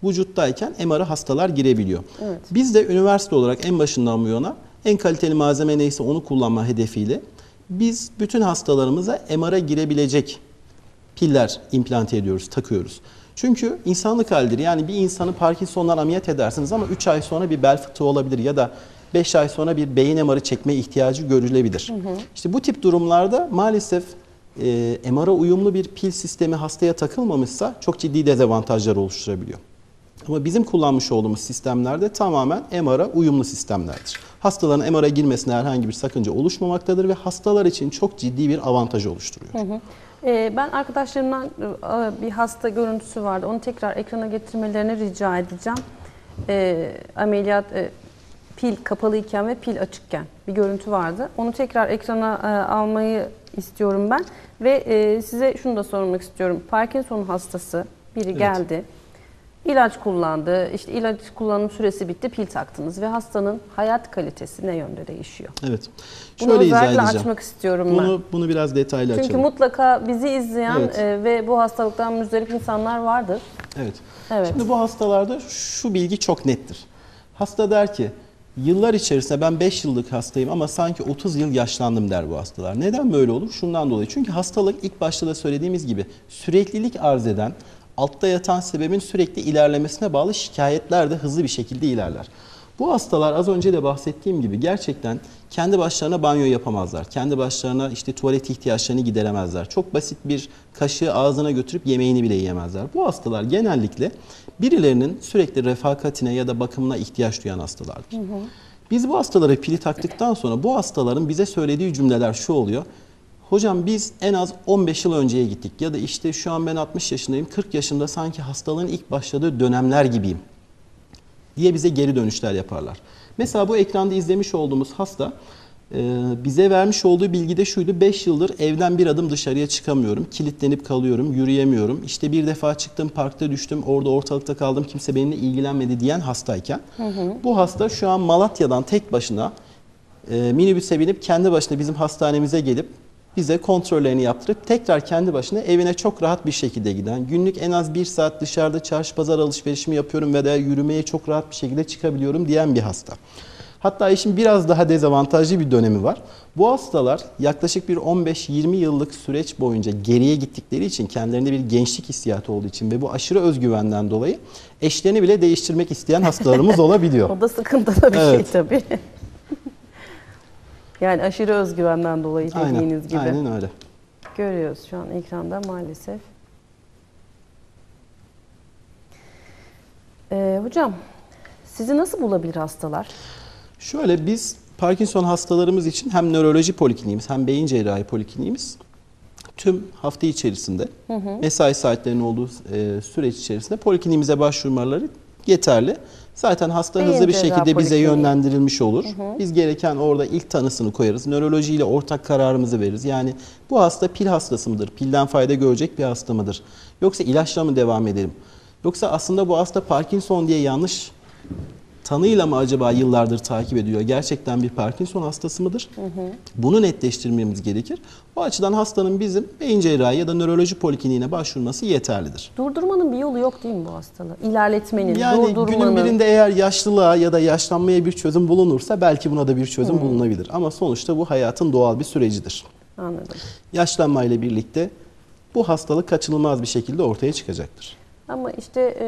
vücuttayken M R'a hastalar girebiliyor. Evet. Biz de üniversite olarak en başından bu yana en kaliteli malzeme neyse onu kullanma hedefiyle biz bütün hastalarımıza M R'a girebilecek piller implante ediyoruz, takıyoruz. Çünkü insanlık halidir. Yani bir insanı Parkinson'dan ameliyat edersiniz ama üç ay sonra bir bel fıtığı olabilir ya da beş ay sonra bir beyin M R'ı çekme ihtiyacı görülebilir. Hı hı. İşte bu tip durumlarda maalesef e, M R'a uyumlu bir pil sistemi hastaya takılmamışsa çok ciddi dezavantajlar oluşturabiliyor. Ama bizim kullanmış olduğumuz sistemlerde tamamen M R'a uyumlu sistemlerdir. Hastaların M R'a girmesine herhangi bir sakınca oluşmamaktadır ve hastalar için çok ciddi bir avantaj oluşturuyor. Hı hı. Ee, ben arkadaşlarımdan bir hasta görüntüsü vardı. Onu tekrar ekrana getirmelerini rica edeceğim. Ee, ameliyat e, pil kapalıyken ve pil açıkken bir görüntü vardı. Onu tekrar ekrana e, almayı istiyorum ben. Ve e, size şunu da sormak istiyorum. Parkinson hastası biri evet. geldi. İlaç kullandı, işte ilaç kullanım süresi bitti, pil taktınız ve hastanın hayat kalitesi ne yönde değişiyor? Evet. Şöyle bunu özellikle açmak istiyorum bunu, ben. Bunu biraz detaylı Çünkü açalım. Çünkü mutlaka bizi izleyen evet. ve bu hastalıktan müzdarip insanlar vardır. Evet. evet. Şimdi bu hastalarda şu bilgi çok nettir. Hasta der ki, yıllar içerisinde ben beş yıllık hastayım ama sanki otuz yıl yaşlandım der bu hastalar. Neden böyle olur? Şundan dolayı. Çünkü hastalık ilk başta da söylediğimiz gibi süreklilik arz eden, altta yatan sebebin sürekli ilerlemesine bağlı şikayetler de hızlı bir şekilde ilerler. Bu hastalar az önce de bahsettiğim gibi gerçekten kendi başlarına banyo yapamazlar. Kendi başlarına işte tuvalet ihtiyaçlarını gideremezler. Çok basit bir kaşığı ağzına götürüp yemeğini bile yiyemezler. Bu hastalar genellikle birilerinin sürekli refakatine ya da bakımına ihtiyaç duyan hastalardır. Hı hı. Biz bu hastalara pili taktıktan sonra bu hastaların bize söylediği cümleler şu oluyor. Hocam biz en az on beş yıl önceye gittik ya da işte şu an ben altmış yaşındayım, kırk yaşında sanki hastalığın ilk başladığı dönemler gibiyim diye bize geri dönüşler yaparlar. Mesela bu ekranda izlemiş olduğumuz hasta bize vermiş olduğu bilgi de şuydu. beş yıldır evden bir adım dışarıya çıkamıyorum. Kilitlenip kalıyorum, yürüyemiyorum. İşte bir defa çıktım, parkta düştüm, orada ortalıkta kaldım, kimse benimle ilgilenmedi diyen hastayken hı hı. bu hasta şu an Malatya'dan tek başına minibüse binip kendi başına bizim hastanemize gelip bize kontrollerini yaptırıp tekrar kendi başına evine çok rahat bir şekilde giden, günlük en az bir saat dışarıda çarşı pazar alışverişimi yapıyorum ve de yürümeye çok rahat bir şekilde çıkabiliyorum diyen bir hasta. Hatta işin biraz daha dezavantajlı bir dönemi var. Bu hastalar yaklaşık bir on beş yirmi yıllık süreç boyunca geriye gittikleri için, kendilerinde bir gençlik hissiyatı olduğu için ve bu aşırı özgüvenden dolayı eşlerini bile değiştirmek isteyen hastalarımız olabiliyor. O da sıkıntılı bir evet. şey tabii. Yani aşırı özgüvenden dolayı dediğiniz aynen, gibi. Aynen öyle. Görüyoruz şu an ekranda maalesef. Ee, hocam, sizi nasıl bulabilir hastalar? Şöyle, biz Parkinson hastalarımız için hem nöroloji polikliniğimiz hem beyin cerrahi polikliniğimiz tüm hafta içerisinde hı hı. mesai saatlerinin olduğu süreç içerisinde polikliniğimize başvurmaları yeterli. Zaten hasta beyin hızlı bir şekilde bize yönlendirilmiş olur. Hı hı. Biz gereken orada ilk tanısını koyarız. Nörolojiyle ortak kararımızı veririz. Yani bu hasta pil hastası mıdır? Pilden fayda görecek bir hasta mıdır? Yoksa ilaçla mı devam edelim? Yoksa aslında bu hasta Parkinson diye yanlış tanıyla mı acaba yıllardır takip ediyor? Gerçekten bir Parkinson hastası mıdır? Hı hı. Bunu netleştirmemiz gerekir. Bu açıdan hastanın bizim beyin cerrahi ya da nöroloji polikliniğine başvurması yeterlidir. Durdurmanın bir yolu yok değil mi bu hastalığı? İlerletmenin, yani durdurmanın. Yani günün birinde eğer yaşlılığa ya da yaşlanmaya bir çözüm bulunursa belki buna da bir çözüm hı. bulunabilir. Ama sonuçta bu hayatın doğal bir sürecidir. Anladım. Yaşlanmayla birlikte bu hastalık kaçınılmaz bir şekilde ortaya çıkacaktır. Ama işte e,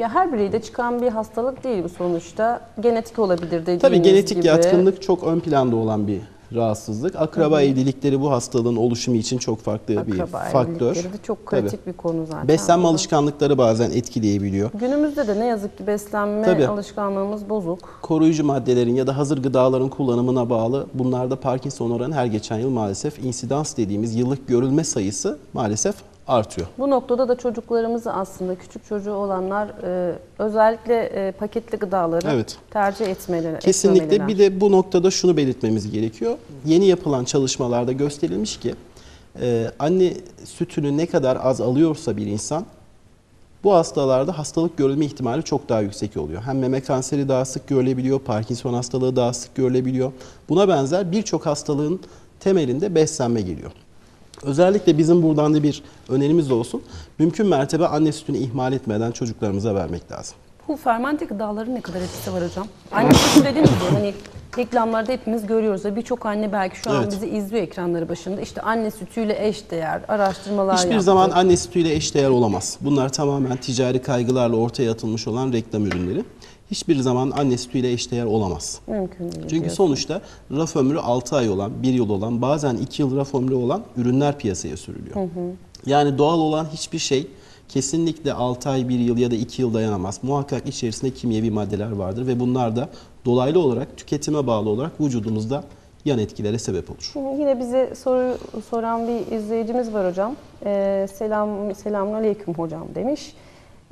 ya her bireyde çıkan bir hastalık değil bu sonuçta. Genetik olabilir dediğiniz gibi. Tabii genetik gibi. Yatkınlık çok ön planda olan bir rahatsızlık. Akraba Hı-hı. evlilikleri bu hastalığın oluşumu için çok farklı Akraba bir faktör. Akraba evlilikleri de çok kritik Tabii. bir konu zaten. Beslenme ama. alışkanlıkları bazen etkileyebiliyor. Günümüzde de ne yazık ki beslenme Tabii. alışkanlığımız bozuk. Koruyucu maddelerin ya da hazır gıdaların kullanımına bağlı bunlarda Parkinson oranı her geçen yıl maalesef insidans dediğimiz yıllık görülme sayısı maalesef artıyor. Bu noktada da çocuklarımızı aslında küçük çocuğu olanlar e, özellikle e, paketli gıdaları evet. tercih etmeleri. Kesinlikle. Bir de bu noktada şunu belirtmemiz gerekiyor. Yeni yapılan çalışmalarda gösterilmiş ki e, anne sütünü ne kadar az alıyorsa bir insan bu hastalarda hastalık görülme ihtimali çok daha yüksek oluyor. Hem meme kanseri daha sık görülebiliyor, Parkinson hastalığı daha sık görülebiliyor. Buna benzer birçok hastalığın temelinde beslenme geliyor. Özellikle bizim buradan da bir önerimiz olsun. Mümkün mertebe anne sütünü ihmal etmeden çocuklarımıza vermek lazım. Bu fermente gıdaların ne kadar etkisi var hocam? Anne sütü dediğimiz gibi hani reklamlarda hepimiz görüyoruz. Birçok anne belki şu an evet. bizi izliyor ekranları başında. İşte anne sütüyle eşdeğer araştırmalar Hiçbir yaptı. zaman anne sütüyle eşdeğer olamaz. Bunlar tamamen ticari kaygılarla ortaya atılmış olan reklam ürünleri. Hiçbir zaman anne sütüyle eşdeğer olamaz. Mümkün değil. Çünkü sonuçta raf ömrü altı ay olan, bir yıl olan, bazen iki yıl raf ömrü olan ürünler piyasaya sürülüyor. Hı hı. Yani doğal olan hiçbir şey kesinlikle altı ay, bir yıl ya da iki yıl dayanamaz. Muhakkak içerisinde kimyevi maddeler vardır ve bunlar da dolaylı olarak tüketime bağlı olarak vücudumuzda yan etkilere sebep olur. Şimdi yine bize soru soran bir izleyicimiz var hocam. Ee, selam, selamünaleyküm hocam demiş.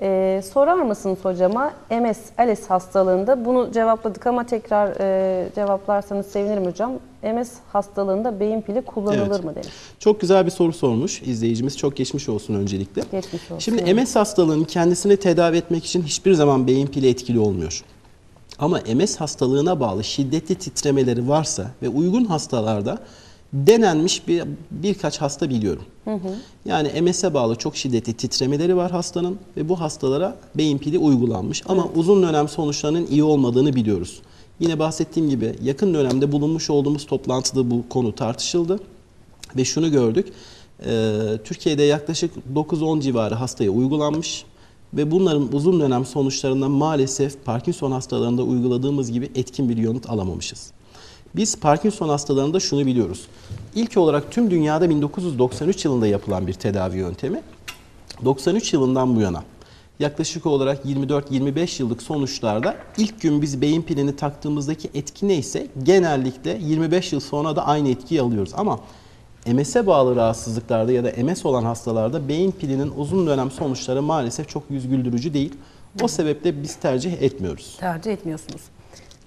Ee, sorar mısınız hocama M S, ALS hastalığında, bunu cevapladık ama tekrar e, cevaplarsanız sevinirim hocam. M S hastalığında beyin pili kullanılır evet. mı demiş. Çok güzel bir soru sormuş izleyicimiz. Çok geçmiş olsun öncelikle. Geçmiş olsun. Şimdi M S hastalığının kendisini tedavi etmek için hiçbir zaman beyin pili etkili olmuyor. Ama M S hastalığına bağlı şiddetli titremeleri varsa ve uygun hastalarda denenmiş bir, birkaç hasta biliyorum. Hı hı. Yani M S'e bağlı çok şiddetli titremeleri var hastanın ve bu hastalara beyin pili uygulanmış. Ama evet. uzun dönem sonuçlarının iyi olmadığını biliyoruz. Yine bahsettiğim gibi yakın dönemde bulunmuş olduğumuz toplantıda bu konu tartışıldı. Ve şunu gördük. E, Türkiye'de yaklaşık dokuz on civarı hastaya uygulanmış. ve bunların uzun dönem sonuçlarından maalesef Parkinson hastalarında uyguladığımız gibi etkin bir yanıt alamamışız. Biz Parkinson hastalarında şunu biliyoruz. İlk olarak tüm dünyada bin dokuz yüz doksan üç yılında yapılan bir tedavi yöntemi. doksan üç yılından bu yana yaklaşık olarak yirmi dört yirmi beş yıllık sonuçlarda ilk gün biz beyin pilini taktığımızdaki etki neyse genellikle yirmi beş yıl sonra da aynı etkiyi alıyoruz. Ama M S'e bağlı rahatsızlıklarda ya da M S olan hastalarda beyin pilinin uzun dönem sonuçları maalesef çok yüz güldürücü değil. O sebeple biz tercih etmiyoruz. Tercih etmiyorsunuz.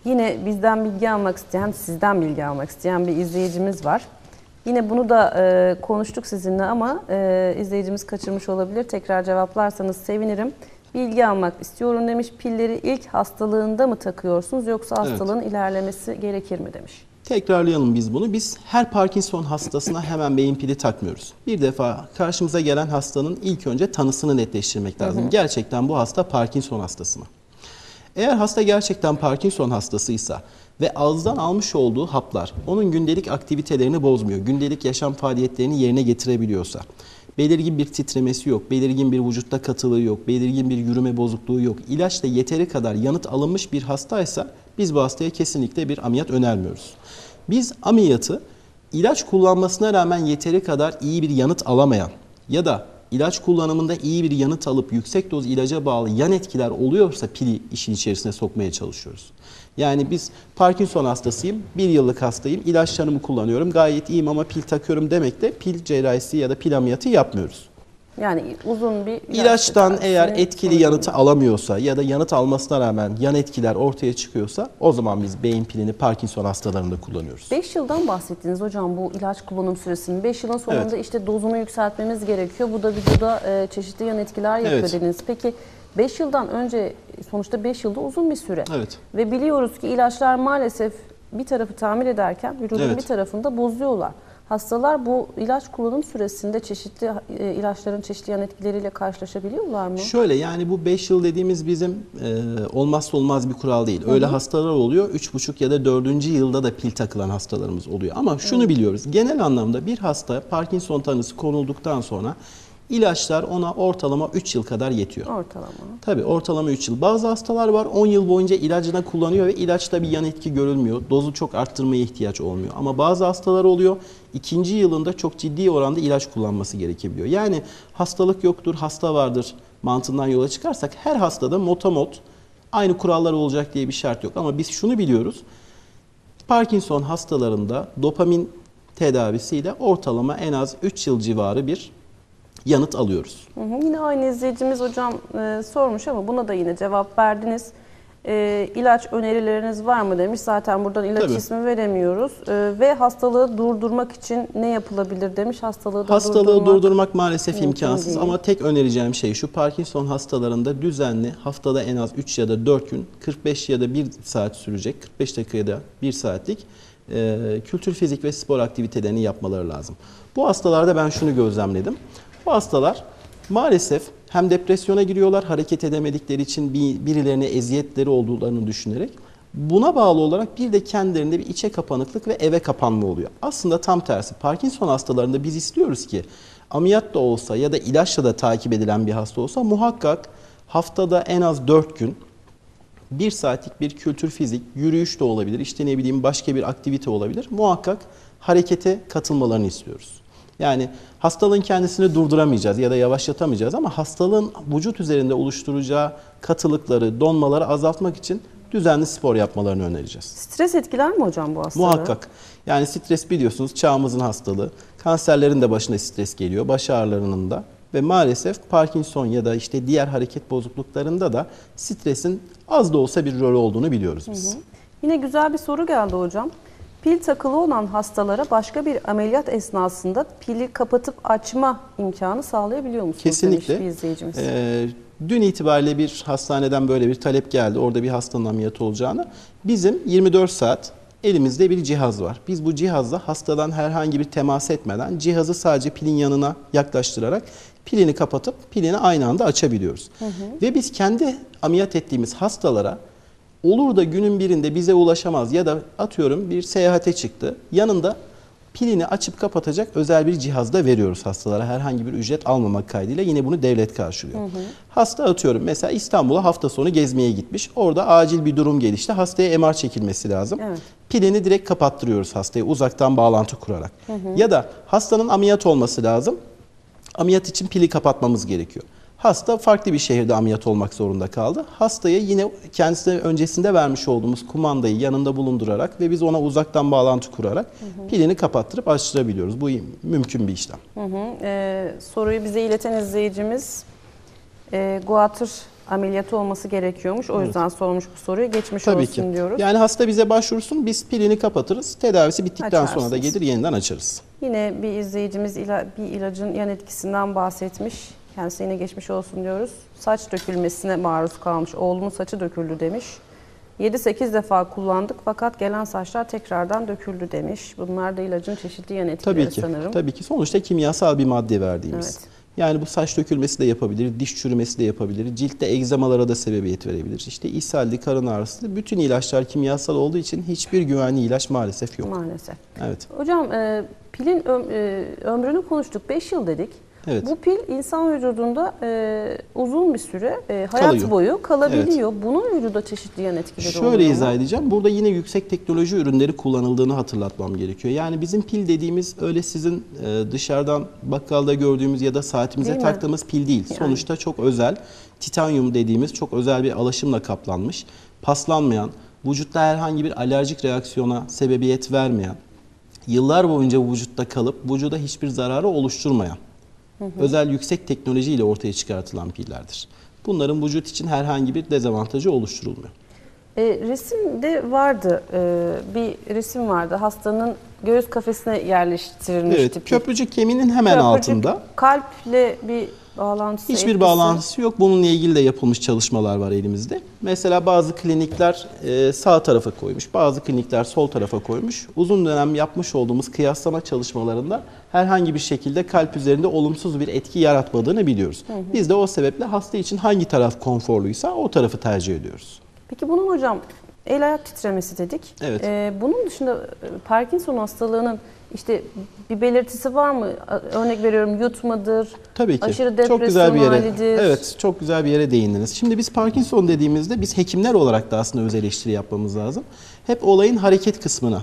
Yine bizden bilgi almak isteyen, sizden bilgi almak isteyen bir izleyicimiz var. Yine bunu da e, konuştuk sizinle ama e, izleyicimiz kaçırmış olabilir. Tekrar cevaplarsanız sevinirim. Bilgi almak istiyorum demiş. Pilleri ilk hastalığında mı takıyorsunuz yoksa hastalığın evet. ilerlemesi gerekir mi demiş. Tekrarlayalım biz bunu. Biz her Parkinson hastasına hemen beyin pili takmıyoruz. Bir defa karşımıza gelen hastanın ilk önce tanısını netleştirmek lazım. Hı hı. Gerçekten bu hasta Parkinson hastası mı? Eğer hasta gerçekten Parkinson hastasıysa ve ağızdan almış olduğu haplar onun gündelik aktivitelerini bozmuyor, gündelik yaşam faaliyetlerini yerine getirebiliyorsa, belirgin bir titremesi yok, belirgin bir vücutta katılığı yok, belirgin bir yürüme bozukluğu yok, ilaçla yeteri kadar yanıt alınmış bir hastaysa biz bu hastaya kesinlikle bir ameliyat önermiyoruz. Biz ameliyatı ilaç kullanmasına rağmen yeteri kadar iyi bir yanıt alamayan ya da İlaç kullanımında iyi bir yanıt alıp yüksek doz ilaca bağlı yan etkiler oluyorsa pili işin içerisine sokmaya çalışıyoruz. Yani biz Parkinson hastasıyım, bir yıllık hastayım, ilaçlarımı kullanıyorum, gayet iyiyim ama pil takıyorum demek de pil cerrahisi ya da pil ameliyatı yapmıyoruz. Yani uzun bir... ilaç İlaçtan eğer etkili yanıtı alamıyorsa ya da yanıt almasına rağmen yan etkiler ortaya çıkıyorsa o zaman biz beyin pilini Parkinson hastalarında kullanıyoruz. beş yıldan bahsettiniz hocam bu ilaç kullanım süresini. beş yılın sonunda evet. işte dozunu yükseltmemiz gerekiyor. Bu da vücuda çeşitli yan etkiler yapıyor evet. dediniz. Peki beş yıldan önce sonuçta beş yılda uzun bir süre. Evet. Ve biliyoruz ki ilaçlar maalesef bir tarafı tamir ederken vücudun evet. bir tarafında bozuyorlar. Hastalar bu ilaç kullanım süresinde çeşitli e, ilaçların çeşitli yan etkileriyle karşılaşabiliyorlar mı? Şöyle yani bu beş yıl dediğimiz bizim e, olmazsa olmaz bir kural değil. Öyle hı hı. hastalar oluyor. üç buçuk ya da dördüncü yılda da pil takılan hastalarımız oluyor. Ama şunu hı. biliyoruz. Genel anlamda bir hasta Parkinson tanısı konulduktan sonra ilaçlar ona ortalama üç yıl kadar yetiyor. Ortalama. Tabii ortalama üç yıl. Bazı hastalar var on yıl boyunca ilacına kullanıyor ve ilaçta bir yan etki görülmüyor. Dozu çok arttırmaya ihtiyaç olmuyor. Ama bazı hastalar oluyor. İkinci yılında çok ciddi oranda ilaç kullanması gerekebiliyor. Yani hastalık yoktur, hasta vardır mantığından yola çıkarsak her hastada motamot aynı kurallar olacak diye bir şart yok. Ama biz şunu biliyoruz. Parkinson hastalarında dopamin tedavisiyle ortalama en az üç yıl civarı bir yanıt alıyoruz. Hı hı. Yine aynı izleyicimiz hocam e, sormuş ama buna da yine cevap verdiniz. E, ilaç önerileriniz var mı demiş. Zaten buradan ilaç Tabii. ismi veremiyoruz. E, ve hastalığı durdurmak için ne yapılabilir demiş. Hastalığı, da hastalığı durdurmak, durdurmak maalesef imkansız değil. Ama tek önereceğim şey şu. Parkinson hastalarında düzenli haftada en az üç ya da dört gün kırk beş ya da bir saat sürecek kırk beş dakika ya da bir saatlik e, kültür, fizik ve spor aktivitelerini yapmaları lazım. Bu hastalarda ben şunu gözlemledim. Bu hastalar maalesef hem depresyona giriyorlar, hareket edemedikleri için birilerine eziyetleri olduğunu düşünerek. Buna bağlı olarak bir de kendilerinde bir içe kapanıklık ve eve kapanma oluyor. Aslında tam tersi. Parkinson hastalarında biz istiyoruz ki ameliyat da olsa ya da ilaçla da takip edilen bir hasta olsa muhakkak haftada en az dört gün bir saatlik bir kültür, fizik, yürüyüş de olabilir, işte ne bileyim başka bir aktivite olabilir. Muhakkak harekete katılmalarını istiyoruz. Yani hastalığın kendisini durduramayacağız ya da yavaşlatamayacağız ama hastalığın vücut üzerinde oluşturacağı katılıkları, donmaları azaltmak için düzenli spor yapmalarını önereceğiz. Stres etkiler mi hocam bu hastalığı? Muhakkak. Yani stres biliyorsunuz çağımızın hastalığı. Kanserlerin de başına stres geliyor, baş ağrılarının da ve maalesef Parkinson ya da işte diğer hareket bozukluklarında da stresin az da olsa bir rolü olduğunu biliyoruz biz. Hı hı. Yine güzel bir soru geldi hocam. Pil takılı olan hastalara başka bir ameliyat esnasında pili kapatıp açma imkanı sağlayabiliyor musunuz? Kesinlikle. Demiş bir izleyicimiz. Ee, dün itibariyle bir hastaneden böyle bir talep geldi. Orada bir hastanın ameliyatı olacağını. Bizim yirmi dört saat elimizde bir cihaz var. Biz bu cihazla hastadan herhangi bir temas etmeden cihazı sadece pilin yanına yaklaştırarak pilini kapatıp pilini aynı anda açabiliyoruz. Hı hı. Ve biz kendi ameliyat ettiğimiz hastalara olur da günün birinde bize ulaşamaz ya da atıyorum bir seyahate çıktı. Yanında pilini açıp kapatacak özel bir cihazda veriyoruz hastalara. Herhangi bir ücret almamak kaydıyla yine bunu devlet karşılıyor. Hı hı. Hasta atıyorum mesela İstanbul'a hafta sonu gezmeye gitmiş. Orada acil bir durum gelişti. Hastaya M R çekilmesi lazım. Evet. Pilini direkt kapattırıyoruz hastaya uzaktan bağlantı kurarak. Hı hı. Ya da hastanın ameliyat olması lazım. Ameliyat için pili kapatmamız gerekiyor. Hasta farklı bir şehirde ameliyat olmak zorunda kaldı. Hastaya yine kendisine öncesinde vermiş olduğumuz kumandayı yanında bulundurarak ve biz ona uzaktan bağlantı kurarak hı hı. pilini kapattırıp açtırabiliyoruz. Bu mümkün bir işlem. Hı hı. Ee, soruyu bize ileten izleyicimiz e, guatr ameliyatı olması gerekiyormuş. O yüzden evet. sormuş bu soruyu. Geçmiş Tabii olsun ki. diyoruz. Yani hasta bize başvursun, biz pilini kapatırız. Tedavisi bittikten Açarsınız. sonra da gelir yeniden açarız. Yine bir izleyicimiz ila, bir ilacın yan etkisinden bahsetmiş. Kendisine yine geçmiş olsun diyoruz. Saç dökülmesine maruz kalmış. Oğlumun saçı döküldü demiş. yedi sekiz defa kullandık fakat gelen saçlar tekrardan döküldü demiş. Bunlar da ilacın çeşitli yan etkileri tabii ki, sanırım. Tabii ki. Sonuçta kimyasal bir madde verdiğimiz. Evet. Yani bu saç dökülmesi de yapabilir, diş çürümesi de yapabilir, ciltte egzamalara da sebebiyet verebilir. İşte ishalli, karın ağrısı, bütün ilaçlar kimyasal olduğu için hiçbir güvenli ilaç maalesef yok. Maalesef. Evet. Hocam e, pilin öm e, ömrünü konuştuk, beş yıl dedik. Evet. Bu pil insan vücudunda e, uzun bir süre e, hayat Kalıyor. boyu kalabiliyor. Evet. Bunun vücuda çeşitli yan etkileri oluyor. Şöyle izah edeceğim. Burada yine yüksek teknoloji ürünleri kullanıldığını hatırlatmam gerekiyor. Yani bizim pil dediğimiz öyle sizin e, dışarıdan bakkalda gördüğümüz ya da saatimize değil taktığımız mi? pil değil. Yani. Sonuçta çok özel, titanyum dediğimiz çok özel bir alaşımla kaplanmış, paslanmayan, vücutta herhangi bir alerjik reaksiyona sebebiyet vermeyen, yıllar boyunca vücutta kalıp vücuda hiçbir zararı oluşturmayan, Hı hı. özel yüksek teknolojiyle ortaya çıkartılan pillerdir. Bunların vücut için herhangi bir dezavantajı oluşturulmuyor. E, resimde vardı, e, bir resim vardı. Hastanın göğüs kafesine yerleştirilmişti. Evet, köprücük kemiğinin hemen köprücük, altında. Kalple bir bağlantısı. Hiçbir etkisi. bağlantısı yok. Bununla ilgili de yapılmış çalışmalar var elimizde. Mesela bazı klinikler e, sağ tarafa koymuş, bazı klinikler sol tarafa koymuş. Uzun dönem yapmış olduğumuz kıyaslama çalışmalarında herhangi bir şekilde kalp üzerinde olumsuz bir etki yaratmadığını biliyoruz. Hı hı. Biz de o sebeple hasta için hangi taraf konforluysa o tarafı tercih ediyoruz. Peki bunun hocam el ayak titremesi dedik. Evet. Ee, bunun dışında Parkinson hastalığının işte bir belirtisi var mı? Örnek veriyorum yutmadır, Tabii ki. aşırı depresyon çok güzel bir yere, halidir. Evet, çok güzel bir yere değindiniz. Şimdi biz Parkinson dediğimizde biz hekimler olarak da aslında öz eleştiri yapmamız lazım. Hep olayın hareket kısmına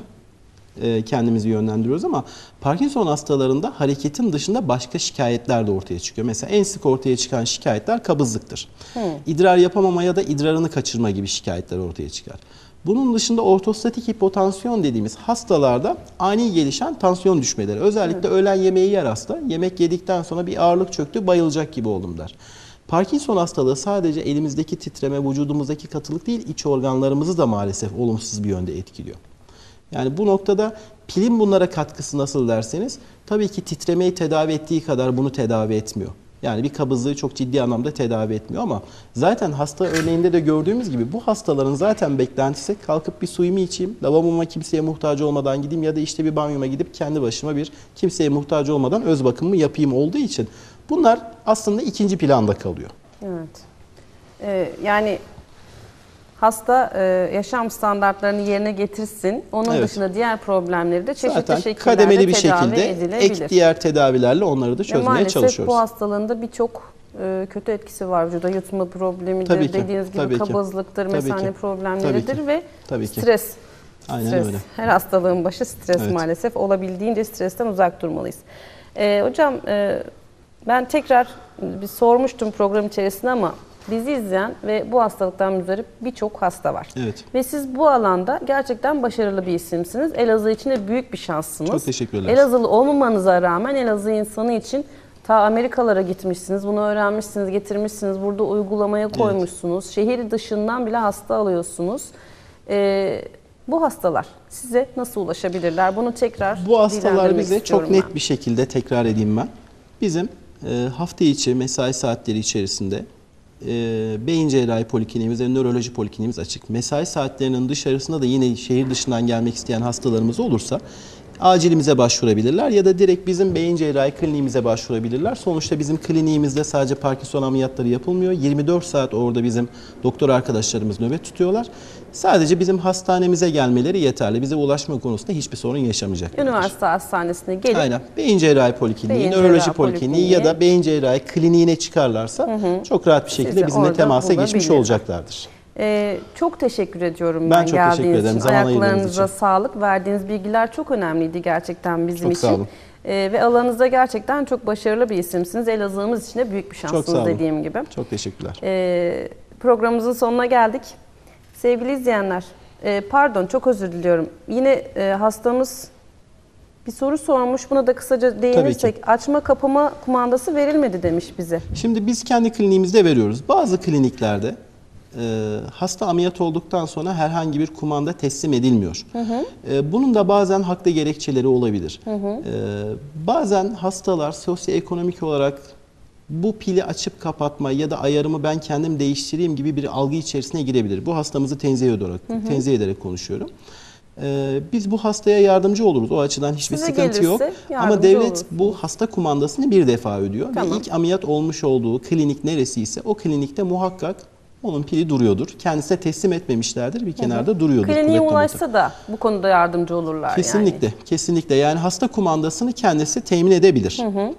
kendimizi yönlendiriyoruz ama Parkinson hastalarında hareketin dışında başka şikayetler de ortaya çıkıyor. Mesela en sık ortaya çıkan şikayetler kabızlıktır. Hmm. İdrar yapamama ya da idrarını kaçırma gibi şikayetler ortaya çıkar. Bunun dışında ortostatik hipotansiyon dediğimiz hastalarda ani gelişen tansiyon düşmeleri. Özellikle hmm. öğlen yemeği yer hasta. Yemek yedikten sonra bir ağırlık çöktü, bayılacak gibi oldum der. Parkinson hastalığı sadece elimizdeki titreme, vücudumuzdaki katılık değil, iç organlarımızı da maalesef olumsuz bir yönde etkiliyor. Yani bu noktada pilin bunlara katkısı nasıl derseniz, tabii ki titremeyi tedavi ettiği kadar bunu tedavi etmiyor. Yani bir kabızlığı çok ciddi anlamda tedavi etmiyor ama zaten hasta örneğinde de gördüğümüz gibi bu hastaların zaten beklentisi kalkıp bir suyumu içeyim, lavaboma kimseye muhtaç olmadan gideyim ya da işte bir banyoma gidip kendi başıma bir kimseye muhtaç olmadan öz bakımımı yapayım olduğu için bunlar aslında ikinci planda kalıyor. Evet. Ee, yani... Hasta e, yaşam standartlarını yerine getirsin. Onun evet. dışında diğer problemleri de çeşitli Zaten şekillerde kademeli bir şekilde edilebilir. Ek diğer tedavilerle onları da çözmeye e, maalesef çalışıyoruz. Maalesef bu hastalığında birçok e, kötü etkisi var vücuda. Yutma problemidir, tabii ki, dediğiniz gibi tabii kabızlıktır, ki, mesane problemleridir tabii ve tabii stres. Aynen stres. Öyle. Her hastalığın başı stres evet. maalesef. Olabildiğince stresten uzak durmalıyız. E, hocam e, ben tekrar bir sormuştum program içerisinde ama bizi izleyen ve bu hastalıktan müzdarip birçok hasta var. Evet. Ve siz bu alanda gerçekten başarılı bir isimsiniz. Elazığ için de büyük bir şanssınız. Çok teşekkürler. Elazığlı olmamanıza rağmen Elazığ insanı için ta Amerikalara gitmişsiniz. Bunu öğrenmişsiniz, getirmişsiniz. Burada uygulamaya koymuşsunuz. Evet. Şehir dışından bile hasta alıyorsunuz. Ee, Bu hastalar size nasıl ulaşabilirler? Bunu tekrar Bu hastalar bize çok net ben. bir şekilde tekrar edeyim ben. Bizim e, hafta içi mesai saatleri içerisinde E, beyin cerrahi polikliniğimiz ve nöroloji polikliniğimiz açık. Mesai saatlerinin dışarısında da yine şehir dışından gelmek isteyen hastalarımız olursa acilimize başvurabilirler ya da direkt bizim beyin cerrahi kliniğimize başvurabilirler. Sonuçta bizim kliniğimizde sadece Parkinson ameliyatları yapılmıyor. yirmi dört saat orada bizim doktor arkadaşlarımız nöbet tutuyorlar. Sadece bizim hastanemize gelmeleri yeterli. Bize ulaşma konusunda hiçbir sorun yaşamayacaklar. Üniversite hastanesine gelip... Aynen. Beyin cerrahi polikliniği, nöroloji polikliniği ya da beyin cerrahi kliniğine çıkarlarsa hı hı. çok rahat bir şekilde sizi bizimle temasa geçmiş olacaklardır. Ee, çok teşekkür ediyorum ben, ben çok teşekkür ederim. Ayaklarınıza sağlık. Verdiğiniz bilgiler çok önemliydi gerçekten bizim çok için. Sağ olun. Ee, ve alanınızda gerçekten çok başarılı bir isimsiniz. Elazığ'ımız için de büyük bir şansınız dediğim gibi. Çok teşekkürler. Ee, programımızın sonuna geldik. Sevgili izleyenler, e, pardon çok özür diliyorum. Yine e, hastamız bir soru sormuş, buna da kısaca değinirsek, açma kapama kumandası verilmedi demiş bize. Şimdi biz kendi kliniğimizde veriyoruz. Bazı kliniklerde hasta ameliyat olduktan sonra herhangi bir kumanda teslim edilmiyor. Hı hı. Bunun da bazen haklı gerekçeleri olabilir. Hı hı. Bazen hastalar sosyoekonomik olarak bu pili açıp kapatma ya da ayarımı ben kendim değiştireyim gibi bir algı içerisine girebilir. Bu hastamızı tenzih ederek, hı hı. tenzih ederek konuşuyorum. Biz bu hastaya yardımcı oluruz. O açıdan hiçbir size sıkıntı yok. Ama devlet olur. bu hasta kumandasını bir defa ödüyor. Tamam. Ve ilk ameliyat olmuş olduğu klinik neresiyse o klinikte muhakkak onun pili duruyordur. Kendisine teslim etmemişlerdir. Bir kenarda hı-hı. duruyordur. Kliniğe ulaşsa da bu konuda yardımcı olurlar. Kesinlikle. Yani. Kesinlikle. Yani hasta kumandasını kendisi temin edebilir. Hı-hı.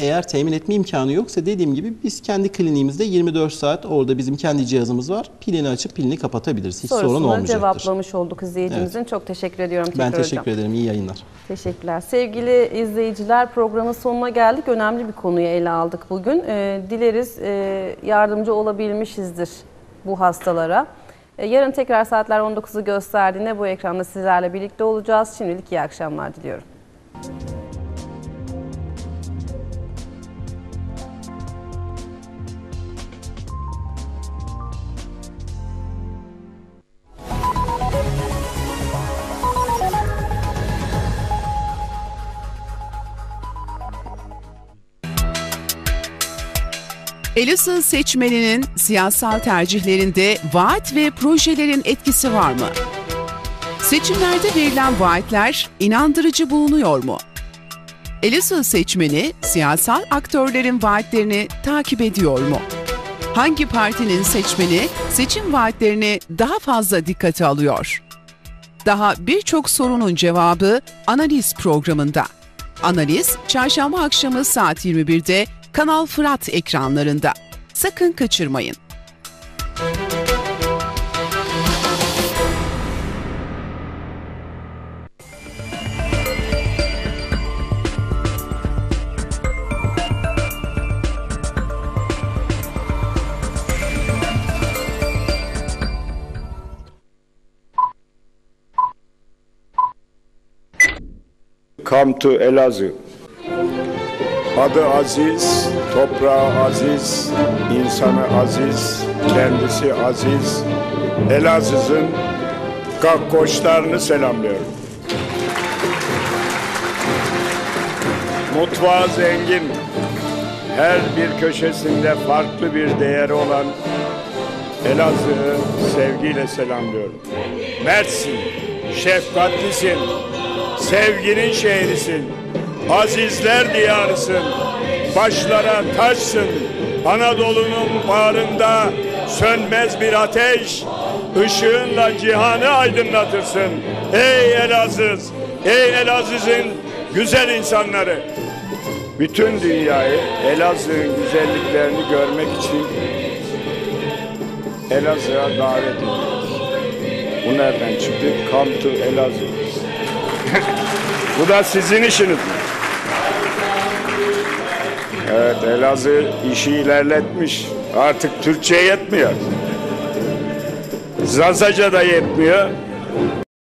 Eğer temin etme imkanı yoksa dediğim gibi biz kendi kliniğimizde yirmi dört saat orada bizim kendi cihazımız var. Pilini açıp pilini kapatabiliriz. Hiç sorun olmayacaktır. Cevaplamış olduk izleyicimizin. Evet. Çok teşekkür ediyorum. Ben teşekkür hocam. ederim. İyi yayınlar. Teşekkürler. Sevgili izleyiciler, programın sonuna geldik. Önemli bir konuyu ele aldık bugün. Ee, dileriz e, yardımcı olabilmişizdir bu hastalara. E, yarın tekrar saatler on dokuzu gösterdiğinde bu ekranda sizlerle birlikte olacağız. Şimdilik iyi akşamlar diliyorum. Elazığ seçmeninin siyasal tercihlerinde vaat ve projelerin etkisi var mı? Seçimlerde verilen vaatler inandırıcı bulunuyor mu? Elazığ seçmeni siyasal aktörlerin vaatlerini takip ediyor mu? Hangi partinin seçmeni seçim vaatlerini daha fazla dikkate alıyor? Daha birçok sorunun cevabı analiz programında. Analiz çarşamba akşamı saat yirmi birde Kanal Fırat ekranlarında. Sakın kaçırmayın. Come to Elazığ. Adı aziz, toprağı aziz, insanı aziz, kendisi aziz. Elazığ'ın kakkoşlarını selamlıyorum. Mutfağı zengin, her bir köşesinde farklı bir değeri olan Elazığ'ı sevgiyle selamlıyorum. Mersin, şefkatlisin, sevginin şehrisin. Azizler diyarısın, başlara taşsın, Anadolu'nun bağrında sönmez bir ateş, ışığınla cihanı aydınlatırsın. Ey Elazığ, ey Elazığ'ın güzel insanları! Bütün dünyayı Elazığ'ın güzelliklerini görmek için Elazığ'a davet ediyoruz. Bu nereden çıktı? Come to Elazığ. Bu da sizin işiniz. Evet, Elazığ işi ilerletmiş. Artık Türkçe yetmiyor. Zazaca da yetmiyor.